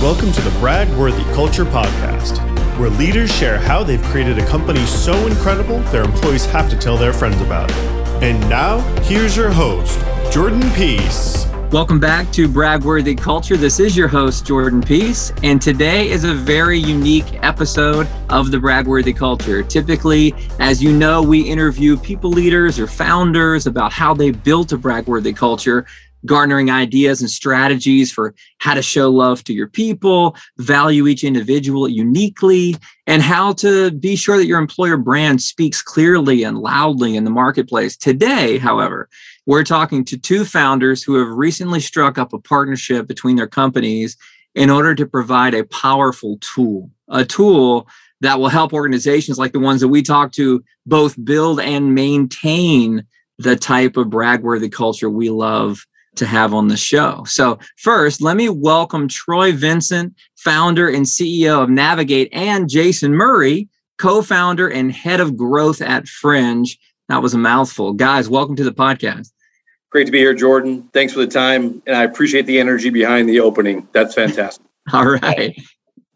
Welcome to the Bragworthy Culture Podcast, where leaders share how they've created a company so incredible their employees have to tell their friends about it. And now, here's your host, Jordan Peace. Welcome back to Bragworthy Culture. This is your host, Jordan Peace, and today is a very unique episode of the Bragworthy Culture. Typically, as you know, we interview people leaders or founders about how they built a Bragworthy culture, garnering ideas and strategies for how to show love to your people, value each individual uniquely, and how to be sure that your employer brand speaks clearly and loudly in the marketplace. Today, however, we're talking to two founders who have recently struck up a partnership between their companies in order to provide a powerful tool, a tool that will help organizations like the ones that we talk to both build and maintain the type of bragworthy culture we love to have on the show. So first, let me welcome Troy Vincent, founder and CEO of Navigate, and Jason Murray, co-founder and head of growth at Fringe. That was a mouthful. Guys, welcome to the podcast. Great to be here, Jordan. Thanks for the time. And I appreciate the energy behind the opening. That's fantastic. All right.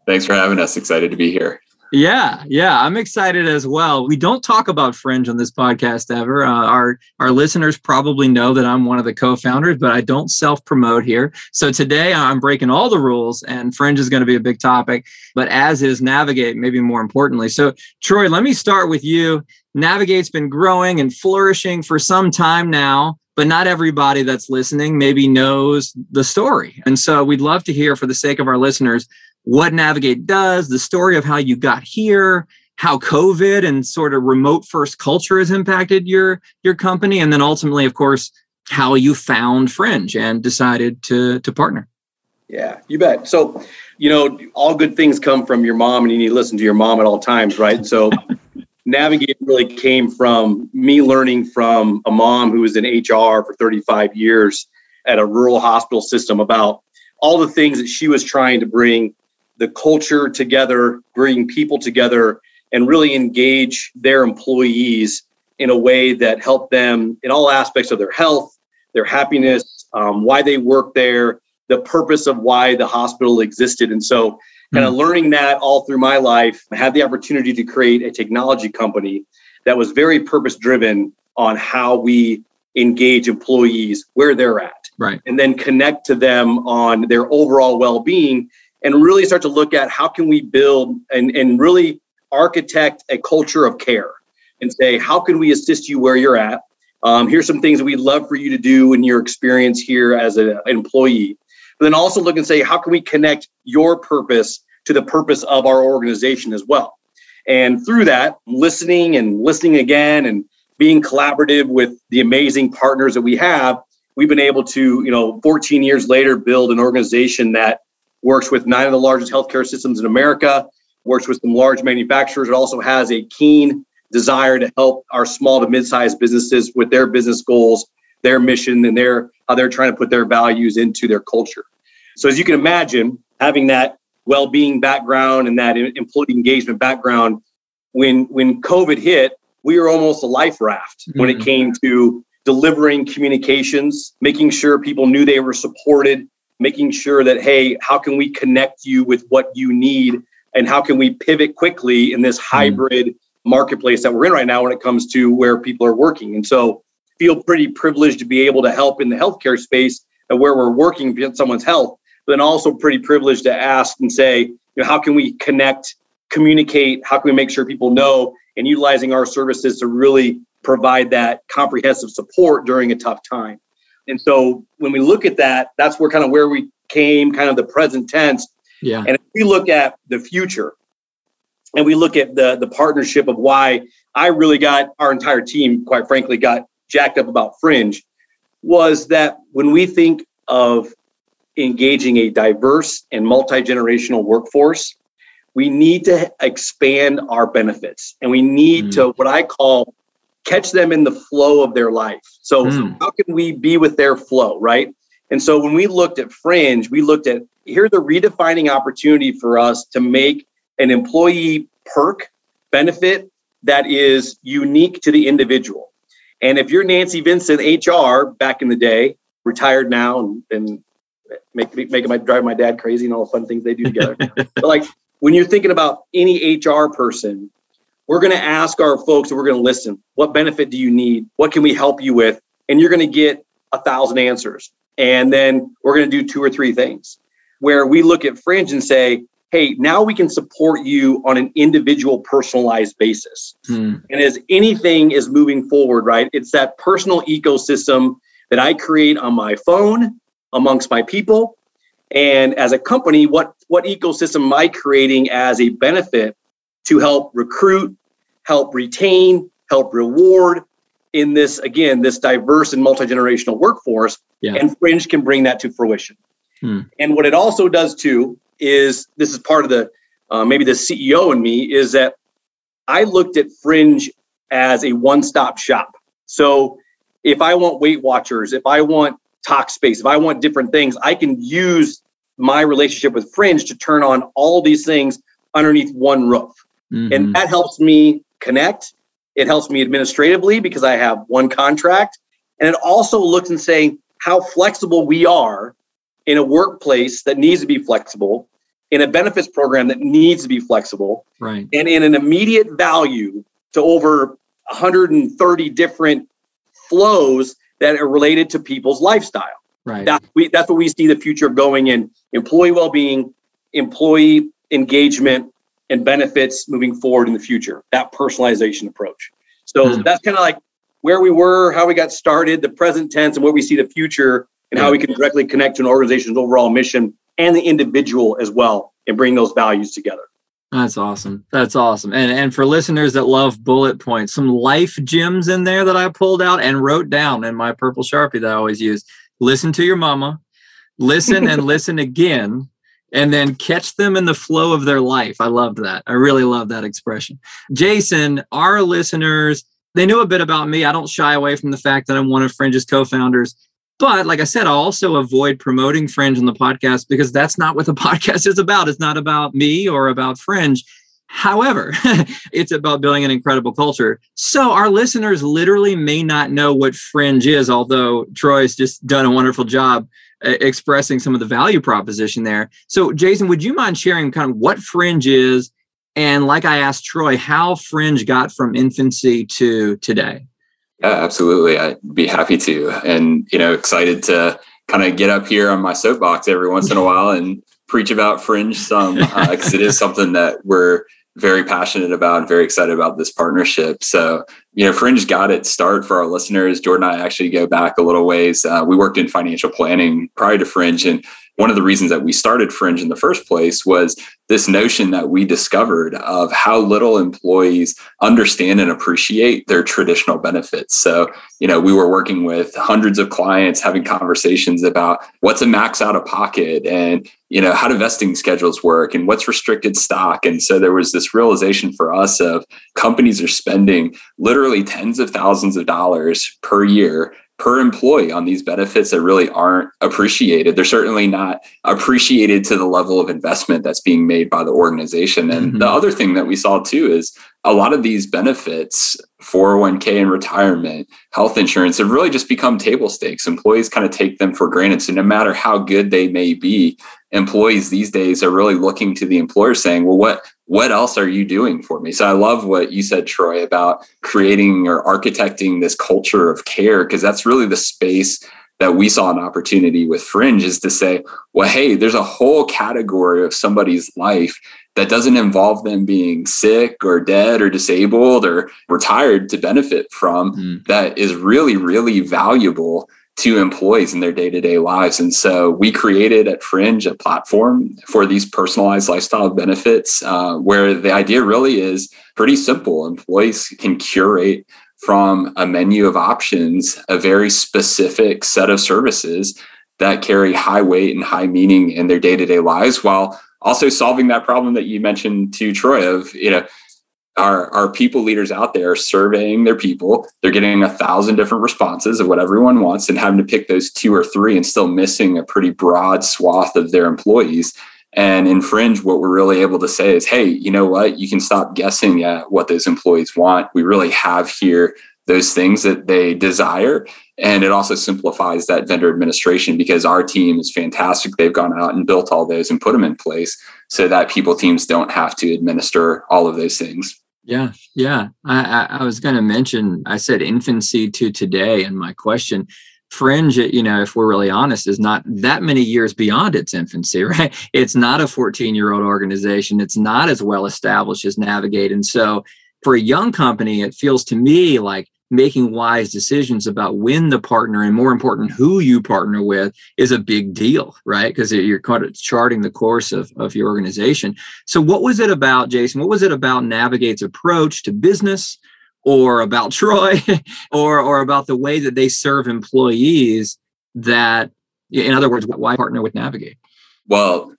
Thanks for having us. Excited to be here. Yeah, I'm excited as well. We don't talk about Fringe on this podcast ever. Our listeners probably know that I'm one of the co-founders, but I don't self-promote here. So today I'm breaking all the rules, and Fringe is going to be a big topic, but as is Navigate, maybe more importantly. So Troy, let me start with you. Navigate's been growing and flourishing for some time now, but not everybody that's listening maybe knows the story. And so we'd love to hear, for the sake of our listeners, what Navigate does, the story of how you got here, how COVID and sort of remote first culture has impacted your company, and then ultimately, of course, how you found Fringe and decided to partner. Yeah, you bet. So, all good things come from your mom, and you need to listen to your mom at all times, right? So Navigate really came from me learning from a mom who was in HR for 35 years at a rural hospital system about all the things that she was trying to bring the culture together, bring people together, and really engage their employees in a way that helped them in all aspects of their health, their happiness, why they work there, the purpose of why the hospital existed. And so kind of learning that all through my life, I had the opportunity to create a technology company that was very purpose-driven on how we engage employees where they're at, right, and then connect to them on their overall well-being, and really start to look at how can we build and really architect a culture of care and say, how can we assist you where you're at? Here's some things that we'd love for you to do in your experience here as an employee. But then also look and say, how can we connect your purpose to the purpose of our organization as well? And through that, listening again and being collaborative with the amazing partners that we have, we've been able to, 14 years later, build an organization that works with 9 of the largest healthcare systems in America, works with some large manufacturers. It also has a keen desire to help our small to mid-sized businesses with their business goals, their mission, and how they're trying to put their values into their culture. So as you can imagine, having that well-being background and that employee engagement background, when COVID hit, we were almost a life raft when it came to delivering communications, making sure people knew they were supported, making sure that, hey, how can we connect you with what you need? And how can we pivot quickly in this hybrid marketplace that we're in right now when it comes to where people are working? And so feel pretty privileged to be able to help in the healthcare space and where we're working with someone's health, but then also pretty privileged to ask and say, how can we connect, communicate? How can we make sure people know, and utilizing our services to really provide that comprehensive support during a tough time? And so when we look at that, that's where kind of where we came, kind of the present tense. Yeah. And if we look at the future and we look at the partnership of why I really got our entire team, quite frankly, got jacked up about Fringe, was that when we think of engaging a diverse and multi-generational workforce, we need to expand our benefits, and we need to, what I call, catch them in the flow of their life. So how can we be with their flow, right? And so when we looked at Fringe, we looked at, here's a redefining opportunity for us to make an employee perk benefit that is unique to the individual. And if you're Nancy Vincent, HR, back in the day, retired now and drive my dad crazy and all the fun things they do together. But like when you're thinking about any HR person, we're going to ask our folks and we're going to listen. What benefit do you need? What can we help you with? And you're going to get 1,000 answers. And then we're going to do 2 or 3 things where we look at Fringe and say, hey, now we can support you on an individual personalized basis. And as anything is moving forward, right? It's that personal ecosystem that I create on my phone amongst my people. And as a company, what ecosystem am I creating as a benefit to help recruit, help retain, help reward in this, again, this diverse and multi-generational workforce? Yeah. And Fringe can bring that to fruition. And what it also does too is, this is part of the, maybe the CEO in me, is that I looked at Fringe as a one-stop shop. So if I want Weight Watchers, if I want Talkspace, if I want different things, I can use my relationship with Fringe to turn on all these things underneath one roof. And that helps me connect. It helps me administratively because I have one contract. And it also looks and saying how flexible we are in a workplace that needs to be flexible, in a benefits program that needs to be flexible, right, and in an immediate value to over 130 different flows that are related to people's lifestyle. Right. That's what we see the future going in employee well-being, employee engagement, and benefits moving forward in the future, that personalization approach. So that's kind of like where we were, how we got started, the present tense, and what we see the future, and how we can directly connect to an organization's overall mission and the individual as well, and bring those values together. That's awesome. That's awesome. And for listeners that love bullet points, some life gems in there that I pulled out and wrote down in my purple Sharpie that I always use. Listen to your mama, listen and listen again, and then catch them in the flow of their life. I loved that. I really love that expression. Jason, our listeners, they knew a bit about me. I don't shy away from the fact that I'm one of Fringe's co-founders. But like I said, I also avoid promoting Fringe on the podcast because that's not what the podcast is about. It's not about me or about Fringe. However, it's about building an incredible culture. So our listeners literally may not know what Fringe is, although Troy's just done a wonderful job expressing some of the value proposition there. So Jason, would you mind sharing kind of what Fringe is? And like I asked Troy, how Fringe got from infancy to today? Yeah, absolutely. I'd be happy to, and, you know, excited to kind of get up here on my soapbox every once in a while and preach about Fringe some, because it is something that we're very passionate about and very excited about this partnership. So, you know, Fringe got its start for our listeners. Jordan and I actually go back a little ways. We worked in financial planning prior to Fringe, and one of the reasons that we started Fringe in the first place was this notion that we discovered of how little employees understand and appreciate their traditional benefits. So, you know, we were working with hundreds of clients, having conversations about what's a max out of pocket and, you know, how do vesting schedules work and what's restricted stock. And so there was this realization for us of companies are spending literally tens of thousands of dollars per year per employee on these benefits that really aren't appreciated. They're certainly not appreciated to the level of investment that's being made by the organization. And the other thing that we saw too is a lot of these benefits, 401k and retirement, health insurance, have really just become table stakes. Employees kind of take them for granted. So no matter how good they may be, employees these days are really looking to the employer saying, well, what else are you doing for me? So I love what you said, Troy, about creating or architecting this culture of care, because that's really the space that we saw an opportunity with Fringe, is to say, well, hey, there's a whole category of somebody's life that doesn't involve them being sick or dead or disabled or retired to benefit from, that is really, really valuable to employees in their day-to-day lives. And so we created at Fringe a platform for these personalized lifestyle benefits, where the idea really is pretty simple. Employees can curate from a menu of options a very specific set of services that carry high weight and high meaning in their day-to-day lives, while also solving that problem that you mentioned to Troy of, you know, our people leaders out there are surveying their people. They're getting 1,000 different responses of what everyone wants and having to pick those 2 or 3 and still missing a pretty broad swath of their employees. And in Fringe, what we're really able to say is, hey, you know what? You can stop guessing at what those employees want. We really have here those things that they desire. And it also simplifies that vendor administration because our team is fantastic. They've gone out and built all those and put them in place so that people teams don't have to administer all of those things. Yeah. Yeah. I was going to mention, I said infancy to today. And my question, Fringe, you know, if we're really honest, is not that many years beyond its infancy, right? It's not a 14-year-old organization. It's not as well established as Navigate. And so for a young company, it feels to me like making wise decisions about when the partner and more important, who you partner with is a big deal, right? Because you're kind of charting the course of your organization. So what was it about, Jason? What was it about Navigate's approach to business or about Troy or about the way that they serve employees that, in other words, why partner with Navigate? Well,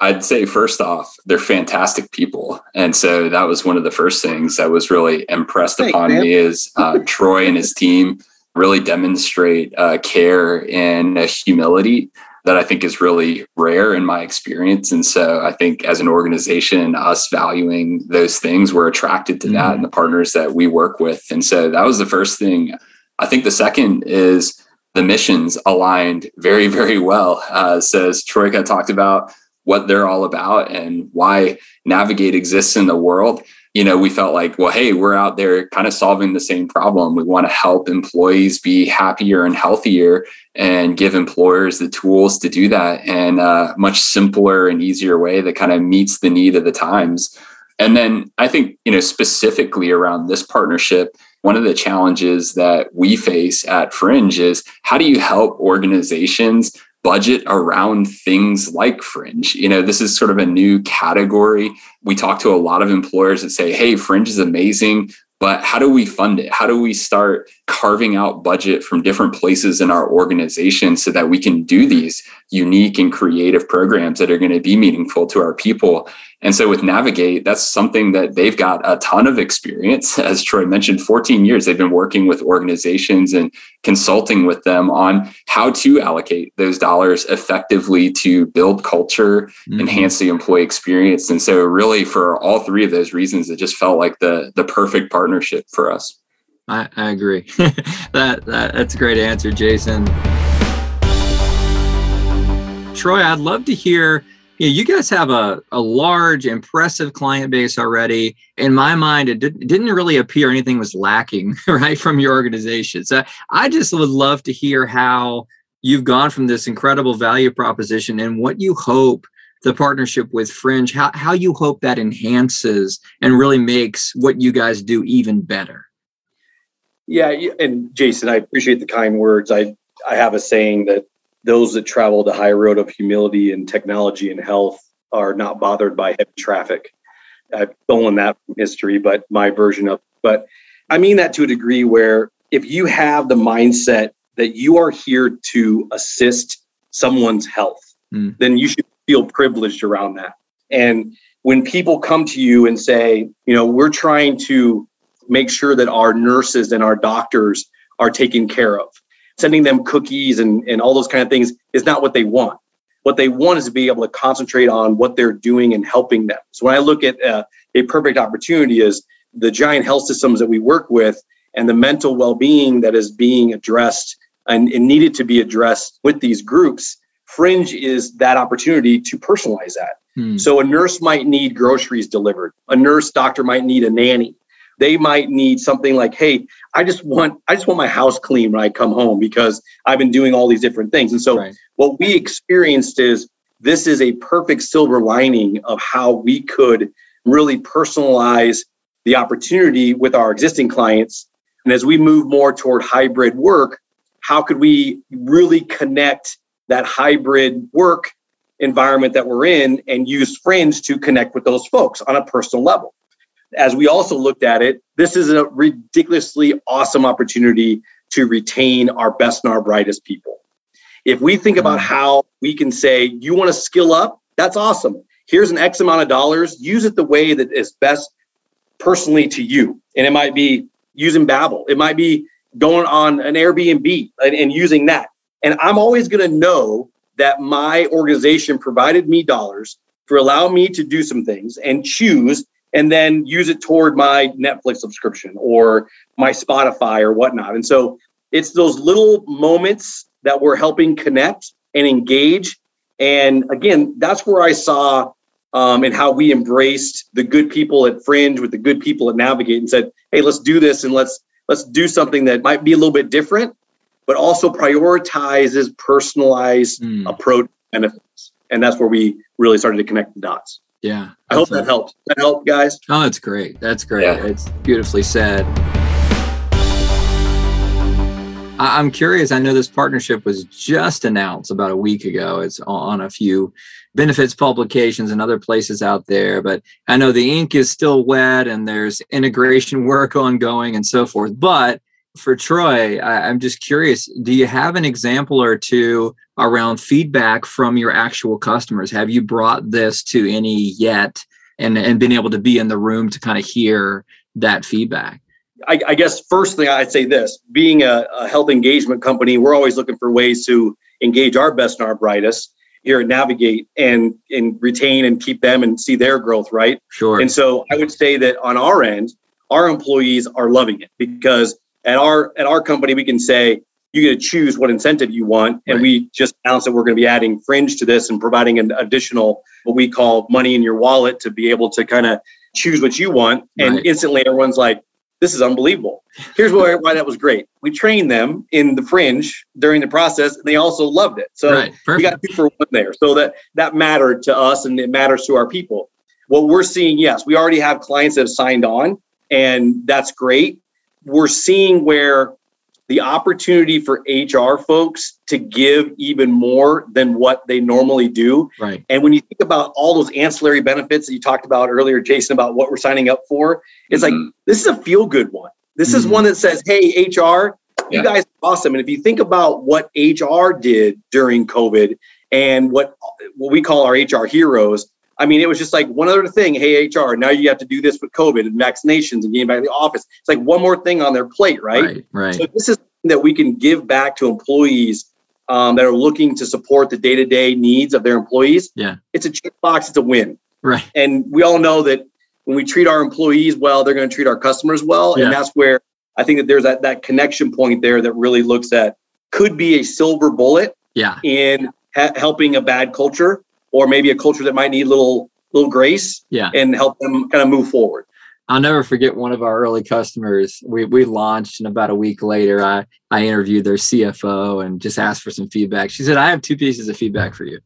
I'd say first off, they're fantastic people. And so that was one of the first things that was really impressed upon me is Troy and his team really demonstrate care and humility that I think is really rare in my experience. And so I think as an organization, us valuing those things, we're attracted to that and the partners that we work with. And so that was the first thing. I think the second is the missions aligned very, very well. So as Troy kind of talked about, what they're all about and why Navigate exists in the world. You know, we felt like, well, hey, we're out there kind of solving the same problem. We want to help employees be happier and healthier and give employers the tools to do that in a much simpler and easier way that kind of meets the need of the times. And then I think, you know, specifically around this partnership, one of the challenges that we face at Fringe is how do you help organizations budget around things like Fringe? You know, this is sort of a new category. We talk to a lot of employers that say, hey, Fringe is amazing, but how do we fund it? How do we start carving out budget from different places in our organization so that we can do these unique and creative programs that are going to be meaningful to our people? And so with Navigate, that's something that they've got a ton of experience. As Troy mentioned, 14 years, they've been working with organizations and consulting with them on how to allocate those dollars effectively to build culture, enhance the employee experience. And so really for all three of those reasons, it just felt like the perfect partnership for us. I agree. That's a great answer, Jason. Troy, I'd love to hear, you guys have a large, impressive client base already. In my mind, it didn't really appear anything was lacking, right, from your organization. So I just would love to hear how you've gone from this incredible value proposition and what you hope the partnership with Fringe, how you hope that enhances and really makes what you guys do even better. Yeah. And Jason, I appreciate the kind words. I have a saying that those that travel the high road of humility and technology and health are not bothered by heavy traffic. I've stolen that from history, but my version of, but I mean that to a degree where if you have the mindset that you are here to assist someone's health, then you should feel privileged around that. And when people come to you and say, you know, we're trying to make sure that our nurses and our doctors are taken care of, sending them cookies and all those kind of things is not what they want. What they want is to be able to concentrate on what they're doing and helping them. So when I look at a perfect opportunity is the giant health systems that we work with and the mental well-being that is being addressed and needed to be addressed with these groups, Fringe is that opportunity to personalize that. So a nurse might need groceries delivered. A nurse doctor might need a nanny. They might need something like, hey, I just want my house clean when I come home because I've been doing all these different things. And so what we experienced is this is a perfect silver lining of how we could really personalize the opportunity with our existing clients. And as we move more toward hybrid work, how could we really connect that hybrid work environment that we're in and use Fringe to connect with those folks on a personal level? As we also looked at it, this is a ridiculously awesome opportunity to retain our best and our brightest people. If we think about how we can say, you want to skill up? That's awesome. Here's an X amount of dollars. Use it the way that is best personally to you. And it might be using Babel. It might be going on an Airbnb and using that. And I'm always going to know that my organization provided me dollars for allowing me to do some things and choose and then use it toward my Netflix subscription or my Spotify or whatnot. And so It's those little moments that we're helping connect and engage. And again, that's where I saw and how we embraced the good people at Fringe with the good people at Navigate and said, hey, let's do this and let's do something that might be a little bit different, but also prioritizes personalized approach benefits. And that's where we really started to connect the dots. Yeah. I hope that helped. That helped, guys? Oh, that's great. That's great. Yeah. It's beautifully said. I'm curious. I know this partnership was just announced about a week ago. It's on a few benefits publications and other places out there, but I know the ink is still wet and there's integration work ongoing and so forth. But for Troy, I'm just curious, do you have an example or two around feedback from your actual customers? Have you brought this to any yet and been able to be in the room to kind of hear that feedback? I guess first thing I'd say this, being a health engagement company, we're always looking for ways to engage our best and our brightest here at Navigate and retain and keep them and see their growth, right? Sure. And so I would say that on our end, our employees are loving it because at our company, we can say, you get to choose what incentive you want. And we just announced that we're going to be adding Fringe to this and providing an additional, what we call money in your wallet to be able to kind of choose what you want. And instantly everyone's like, this is unbelievable. Here's why that was great. We trained them in the Fringe during the process, and they also loved it. So we got 2 for 1 there. So that mattered to us, and it matters to our people. What we're seeing, yes, we already have clients that have signed on, and that's great. We're seeing where the opportunity for HR folks to give even more than what they normally do. Right. And when you think about all those ancillary benefits that you talked about earlier, Jason, about what we're signing up for, it's like, this is a feel-good one. This is one that says, hey, HR, you guys are awesome. And if you think about what HR did during COVID and what we call our HR heroes, I mean, it was just like one other thing. Hey, HR, now you have to do this with COVID and vaccinations and getting back to the office. It's like one more thing on their plate, right? Right. So this is something that we can give back to employees that are looking to support the day-to-day needs of their employees. Yeah. It's a checkbox. It's a win. Right. And we all know that when we treat our employees well, they're going to treat our customers well. Yeah. And that's where I think that there's that connection point there that really looks at could be a silver bullet in helping a bad culture. Or maybe a culture that might need little grace and help them kind of move forward. I'll never forget one of our early customers. We launched, and about a week later, I interviewed their CFO and just asked for some feedback. She said, I have 2 pieces of feedback for you.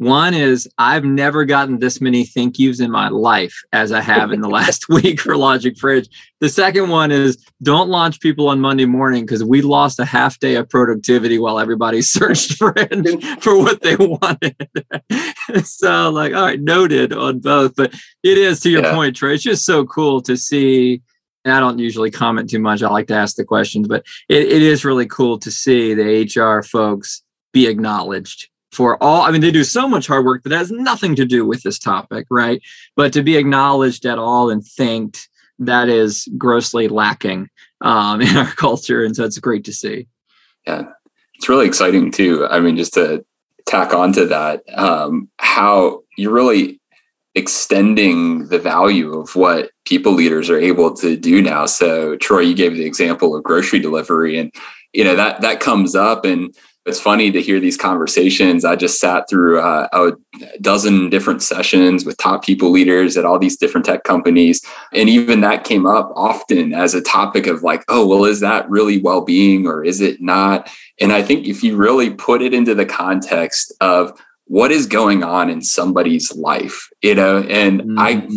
One is, I've never gotten this many thank yous in my life as I have in the last week for Logic Fridge. The second one is, don't launch people on Monday morning because we lost a half day of productivity while everybody searched for what they wanted. So like, all right, noted on both. But it is, to your point, Troy, it's just so cool to see. And I don't usually comment too much. I like to ask the questions, but it is really cool to see the HR folks be acknowledged. They do so much hard work that has nothing to do with this topic, right? But to be acknowledged at all and thanked, that is grossly lacking in our culture. And so it's great to see. Yeah, it's really exciting too. I mean, just to tack onto that, how you're really extending the value of what people leaders are able to do now. So Troy, you gave the example of grocery delivery, and that comes up, and it's funny to hear these conversations. I just sat through a dozen different sessions with top people leaders at all these different tech companies. And even that came up often as a topic of like, oh, well, is that really well-being or is it not? And I think if you really put it into the context of what is going on in somebody's life, and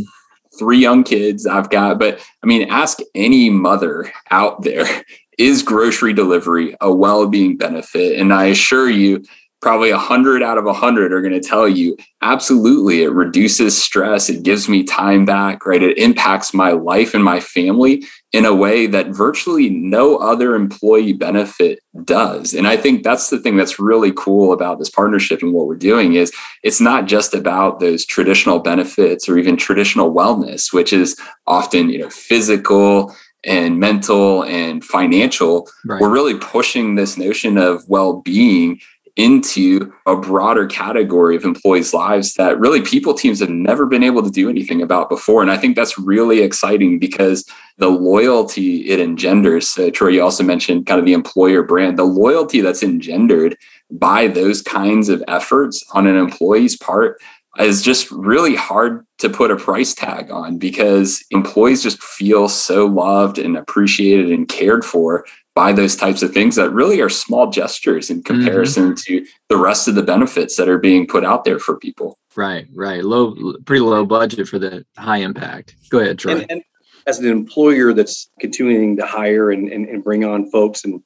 3 young kids I've got, but I mean, ask any mother out there, is grocery delivery a well-being benefit? And I assure you, probably 100 out of 100 are going to tell you, absolutely, it reduces stress. It gives me time back, right? It impacts my life and my family in a way that virtually no other employee benefit does. And I think that's the thing that's really cool about this partnership and what we're doing is it's not just about those traditional benefits or even traditional wellness, which is often, physical and mental and financial. Right. We're really pushing this notion of well-being into a broader category of employees' lives that really people teams have never been able to do anything about before. And I think that's really exciting because the loyalty it engenders. So Troy, you also mentioned kind of the employer brand, the loyalty that's engendered by those kinds of efforts on an employee's part is just really hard to put a price tag on, because employees just feel so loved and appreciated and cared for by those types of things that really are small gestures in comparison to the rest of the benefits that are being put out there for people. Right. Pretty low budget for the high impact. Go ahead, Troy. And as an employer that's continuing to hire and bring on folks, and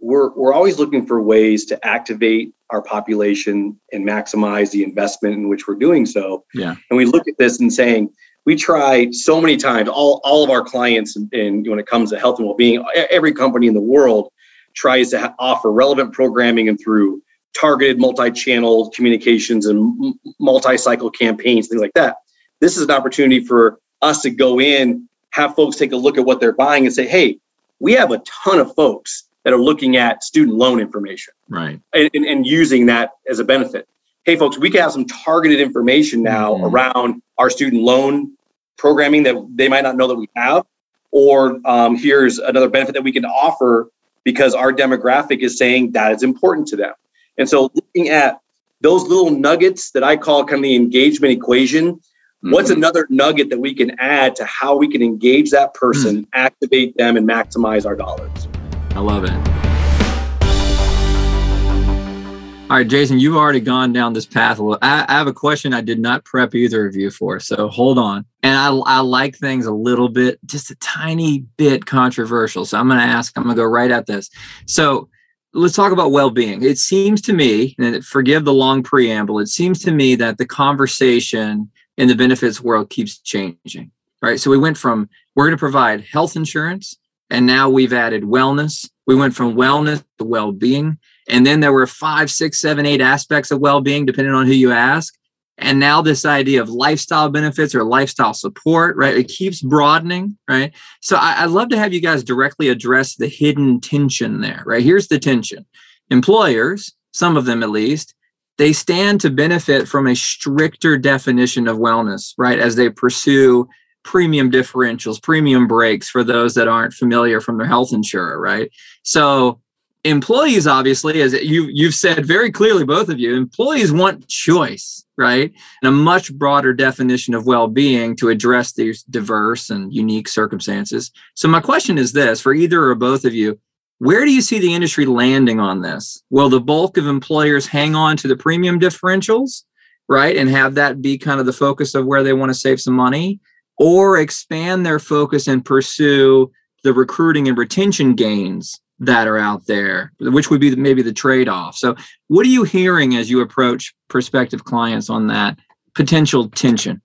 we're always looking for ways to activate our population and maximize the investment in which we're doing so. Yeah. And we look at this and saying, we try so many times, all of our clients, and when it comes to health and well-being, every company in the world tries to offer relevant programming and through targeted multi-channel communications and multi-cycle campaigns, things like that. This is an opportunity for us to go in, have folks take a look at what they're buying and say, hey, we have a ton of folks that are looking at student loan information, right? And using that as a benefit. Hey, folks, we can have some targeted information now around our student loan programming that they might not know that we have, or here's another benefit that we can offer because our demographic is saying that is important to them. And so looking at those little nuggets that I call kind of the engagement equation, what's another nugget that we can add to how we can engage that person, activate them, and maximize our dollars? I love it. All right, Jason, you've already gone down this path. I have a question I did not prep either of you for, so hold on. And I like things a little bit, just a tiny bit controversial. So I'm going to go right at this. So let's talk about well-being. It seems to me, and forgive the long preamble, it seems to me that the conversation in the benefits world keeps changing, right? So we went from, we're going to provide health insurance, and now we've added wellness. We went from wellness to well-being. And then there were 5, 6, 7, 8 aspects of well-being, depending on who you ask. And now this idea of lifestyle benefits or lifestyle support, right? It keeps broadening, right? So I'd love to have you guys directly address the hidden tension there, right? Here's the tension. Employers, some of them at least, they stand to benefit from a stricter definition of wellness, right? As they pursue premium differentials, premium breaks for those that aren't familiar from their health insurer, right? So employees, obviously, as you've said very clearly, both of you, employees want choice, right? And a much broader definition of well-being to address these diverse and unique circumstances. So my question is this, for either or both of you, where do you see the industry landing on this? Will the bulk of employers hang on to the premium differentials, right? And have that be kind of the focus of where they want to save some money, or expand their focus and pursue the recruiting and retention gains that are out there, which would be maybe the trade-off. So what are you hearing as you approach prospective clients on that potential tension?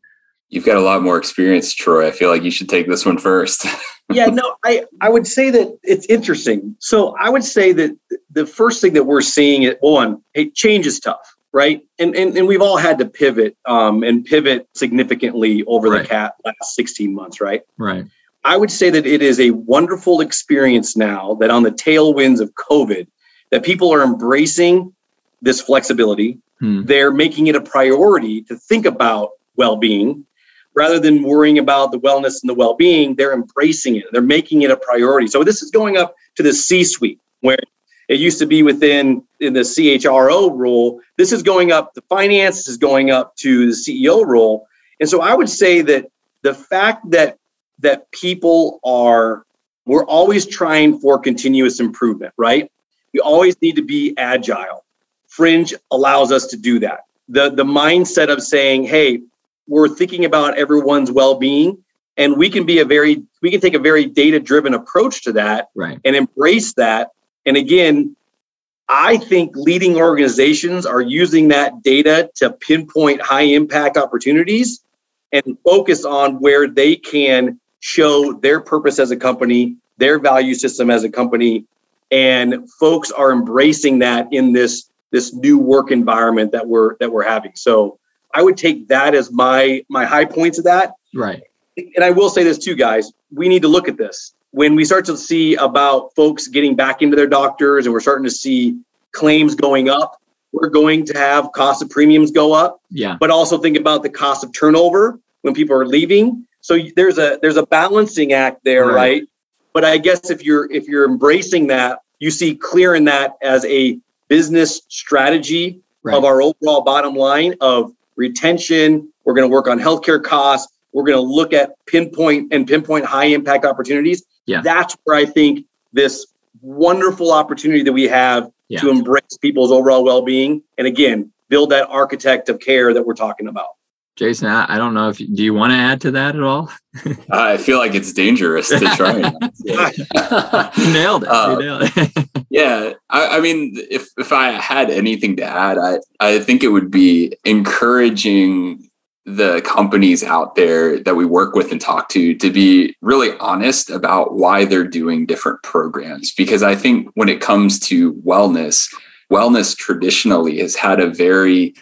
You've got a lot more experience, Troy. I feel like you should take this one first. I would say that it's interesting. So I would say that the first thing that we're seeing change is tough, right? And we've all had to pivot and pivot significantly over the last 16 months, right? Right. I would say that it is a wonderful experience now that on the tailwinds of COVID, that people are embracing this flexibility. They're making it a priority to think about well-being rather than worrying about the wellness and the well-being. They're embracing it. They're making it a priority. So this is going up to the C-suite, where it used to be in the CHRO role. This is going up to finance. This is going up to the CEO role. And so I would say that the fact that people we're always trying for continuous improvement, right? We always need to be agile. Fringe allows us to do that. The mindset of saying, hey, we're thinking about everyone's well-being, and we can take a very data-driven approach to that, right, and embrace that. And again, I think leading organizations are using that data to pinpoint high impact opportunities and focus on where they can show their purpose as a company, their value system as a company, and folks are embracing that in this new work environment that we're having. So I would take that as my high points of that. Right. And I will say this too, guys, we need to look at this. When we start to see about folks getting back into their doctors and we're starting to see claims going up, we're going to have cost of premiums go up. Yeah. But also think about the cost of turnover when people are leaving. So there's a balancing act there, right? But I guess if you're embracing that, you see clear in that as a business strategy of our overall bottom line of retention. We're going to work on healthcare costs. We're going to look at pinpoint high impact opportunities. Yeah. That's where I think this wonderful opportunity that we have to embrace people's overall well-being. And again, build that architect of care that we're talking about. Jason, I don't know if do you want to add to that at all? I feel like it's dangerous to try. Nailed it. Yeah. I mean, if I had anything to add, I think it would be encouraging the companies out there that we work with and talk to be really honest about why they're doing different programs. Because I think when it comes to wellness traditionally has had a very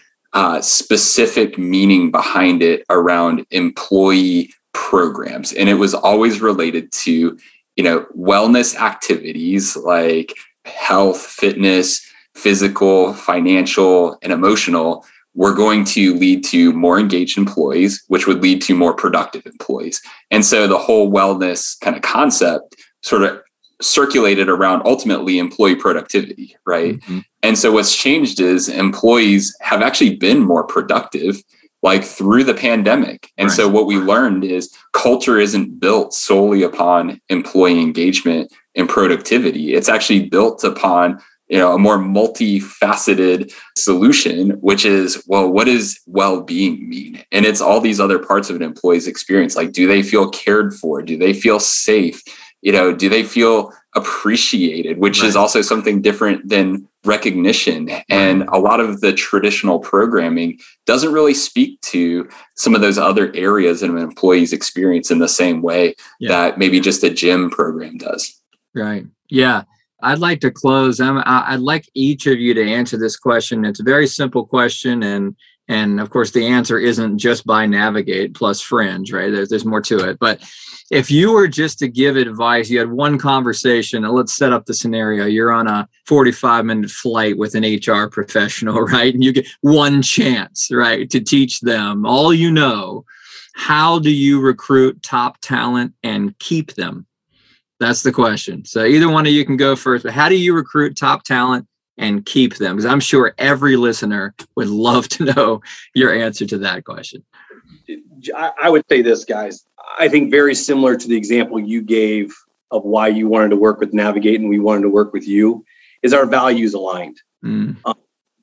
specific meaning behind it around employee programs. And it was always related to, wellness activities like health, fitness, physical, financial, and emotional were going to lead to more engaged employees, which would lead to more productive employees. And so the whole wellness kind of concept sort of circulated around ultimately employee productivity, right? Mm-hmm. And so what's changed is employees have actually been more productive, like through the pandemic. And so what we learned is culture isn't built solely upon employee engagement and productivity. It's actually built upon, a more multifaceted solution, which is, well, what does well-being mean? And it's all these other parts of an employee's experience. Like, do they feel cared for? Do they feel safe? Do they feel appreciated, which is also something different than recognition. And a lot of the traditional programming doesn't really speak to some of those other areas in an employee's experience in the same way that maybe just a gym program does. Right. Yeah. I'd like to close. I'd like each of you to answer this question. It's a very simple question. And of course, the answer isn't just by Navigate plus Fringe, right? There's more to it. But if you were just to give advice, you had one conversation, and let's set up the scenario. You're on a 45-minute flight with an HR professional, right? And you get one chance, right, to teach them all you know. How do you recruit top talent and keep them? That's the question. So either one of you can go first, but how do you recruit top talent and keep them? Because I'm sure every listener would love to know your answer to that question. I would say this, guys. I think very similar to the example you gave of why you wanted to work with Navigate and we wanted to work with you, is our values aligned.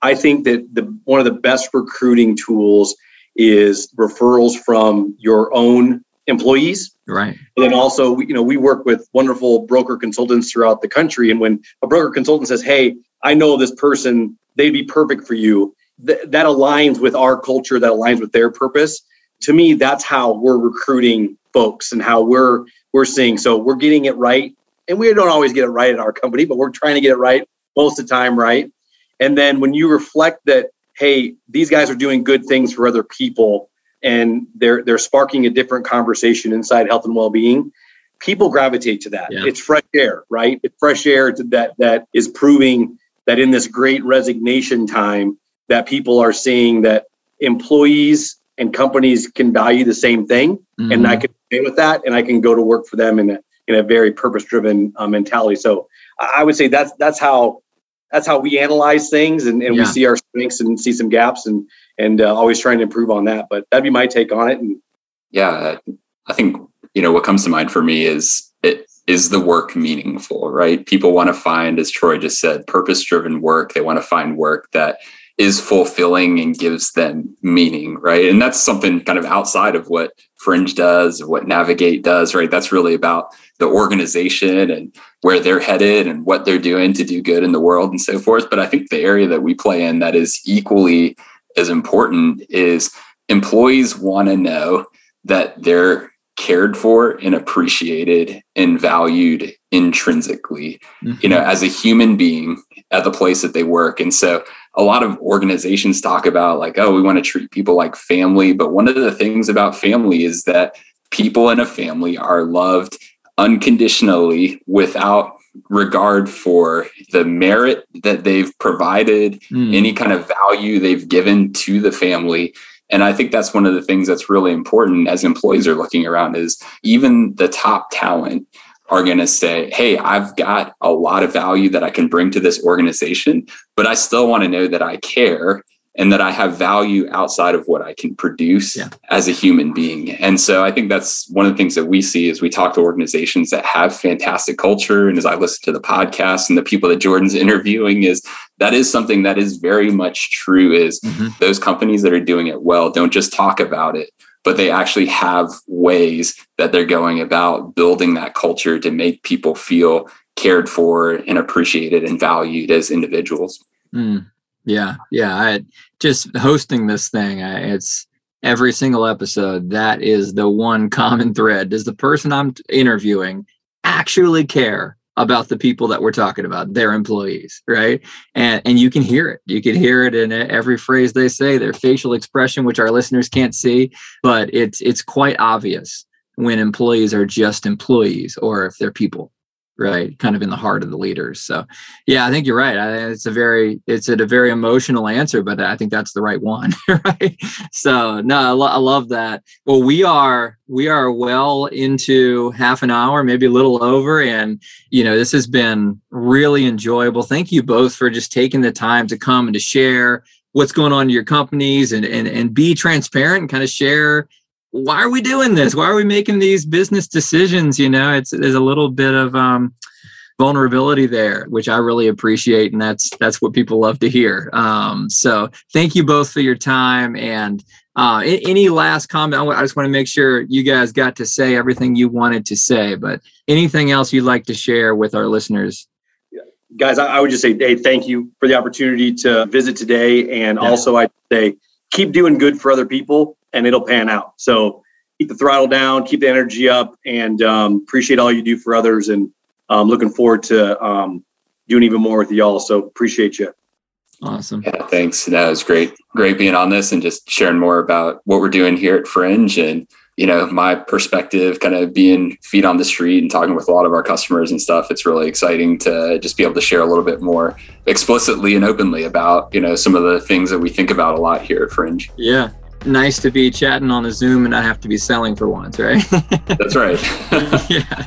I think that one of the best recruiting tools is referrals from your own employees. Right. And then also, we work with wonderful broker consultants throughout the country. And when a broker consultant says, hey, I know this person, they'd be perfect for you, that aligns with our culture, that aligns with their purpose. To me, that's how we're recruiting folks and how we're seeing. So we're getting it right. And we don't always get it right at our company, but we're trying to get it right most of the time, right? And then when you reflect that, hey, these guys are doing good things for other people and they're sparking a different conversation inside health and well-being, people gravitate to that. Yeah. It's fresh air, right? It's fresh air that is proving that in this great resignation time that people are seeing that employees and companies can value the same thing. Mm-hmm. And I can stay with that and I can go to work for them in a very purpose-driven mentality. So I would say that's how we analyze things and we see our strengths and see some gaps and always trying to improve on that. But that'd be my take on it. And yeah, I think, what comes to mind for me is the work meaningful, right? People want to find, as Troy just said, purpose-driven work. They want to find work that is fulfilling and gives them meaning, right? And that's something kind of outside of what Fringe does, what Navigate does, right? That's really about the organization and where they're headed and what they're doing to do good in the world and so forth. But I think the area that we play in that is equally as important is employees want to know that they're cared for and appreciated and valued intrinsically, as a human being at the place that they work. And so a lot of organizations talk about like, oh, we want to treat people like family. But one of the things about family is that people in a family are loved unconditionally without regard for the merit that they've provided, any kind of value they've given to the family. And I think that's one of the things that's really important as employees are looking around is even the top talent are going to say, hey, I've got a lot of value that I can bring to this organization, but I still want to know that I care and that I have value outside of what I can produce as a human being. And so I think that's one of the things that we see as we talk to organizations that have fantastic culture. And as I listen to the podcast and the people that Jordan's interviewing, is that is something that is very much true, is those companies that are doing it well don't just talk about it, but they actually have ways that they're going about building that culture to make people feel cared for and appreciated and valued as individuals. Yeah. I just hosting this thing. It's every single episode. That is the one common thread. Does the person I'm interviewing actually care about the people that we're talking about, their employees, right? And you can hear it. You can hear it in every phrase they say, their facial expression, which our listeners can't see, but it's quite obvious when employees are just employees or if they're people, right? Kind of in the heart of the leaders. So yeah, I think you're right. It's a very emotional answer, but I think that's the right one, right? So no, I love that. Well, we are well into half an hour, maybe a little over. And, this has been really enjoyable. Thank you both for just taking the time to come and to share what's going on in your companies and be transparent and kind of share, why are we doing this? Why are we making these business decisions? There's a little bit of vulnerability there, which I really appreciate. And that's what people love to hear. So thank you both for your time. And any last comment? I just want to make sure you guys got to say everything you wanted to say, but anything else you'd like to share with our listeners? Guys, I would just say, hey, thank you for the opportunity to visit today. And also I'd say, keep doing good for other people. And it'll pan out. So keep the throttle down, keep the energy up, and appreciate all you do for others. And looking forward to doing even more with y'all. So appreciate you. Awesome. Yeah, thanks. That was great. Great being on this and just sharing more about what we're doing here at Fringe and, my perspective, kind of being feet on the street and talking with a lot of our customers and stuff. It's really exciting to just be able to share a little bit more explicitly and openly about, some of the things that we think about a lot here at Fringe. Yeah. Nice to be chatting on a Zoom and not have to be selling for once, right? That's right. Yeah.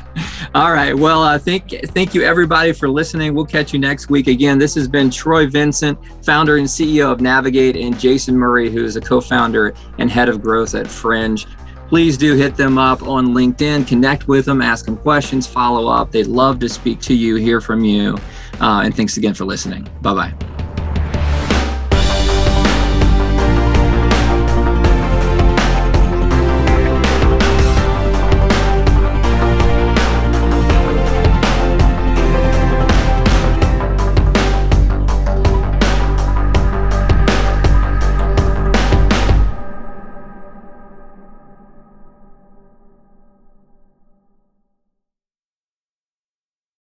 All right. Well, thank you everybody for listening. We'll catch you next week. Again, this has been Troy Vincent, founder and CEO of Navigate, and Jason Murray, who is a co-founder and head of growth at Fringe. Please do hit them up on LinkedIn, connect with them, ask them questions, follow up. They'd love to speak to you, hear from you. And thanks again for listening. Bye-bye.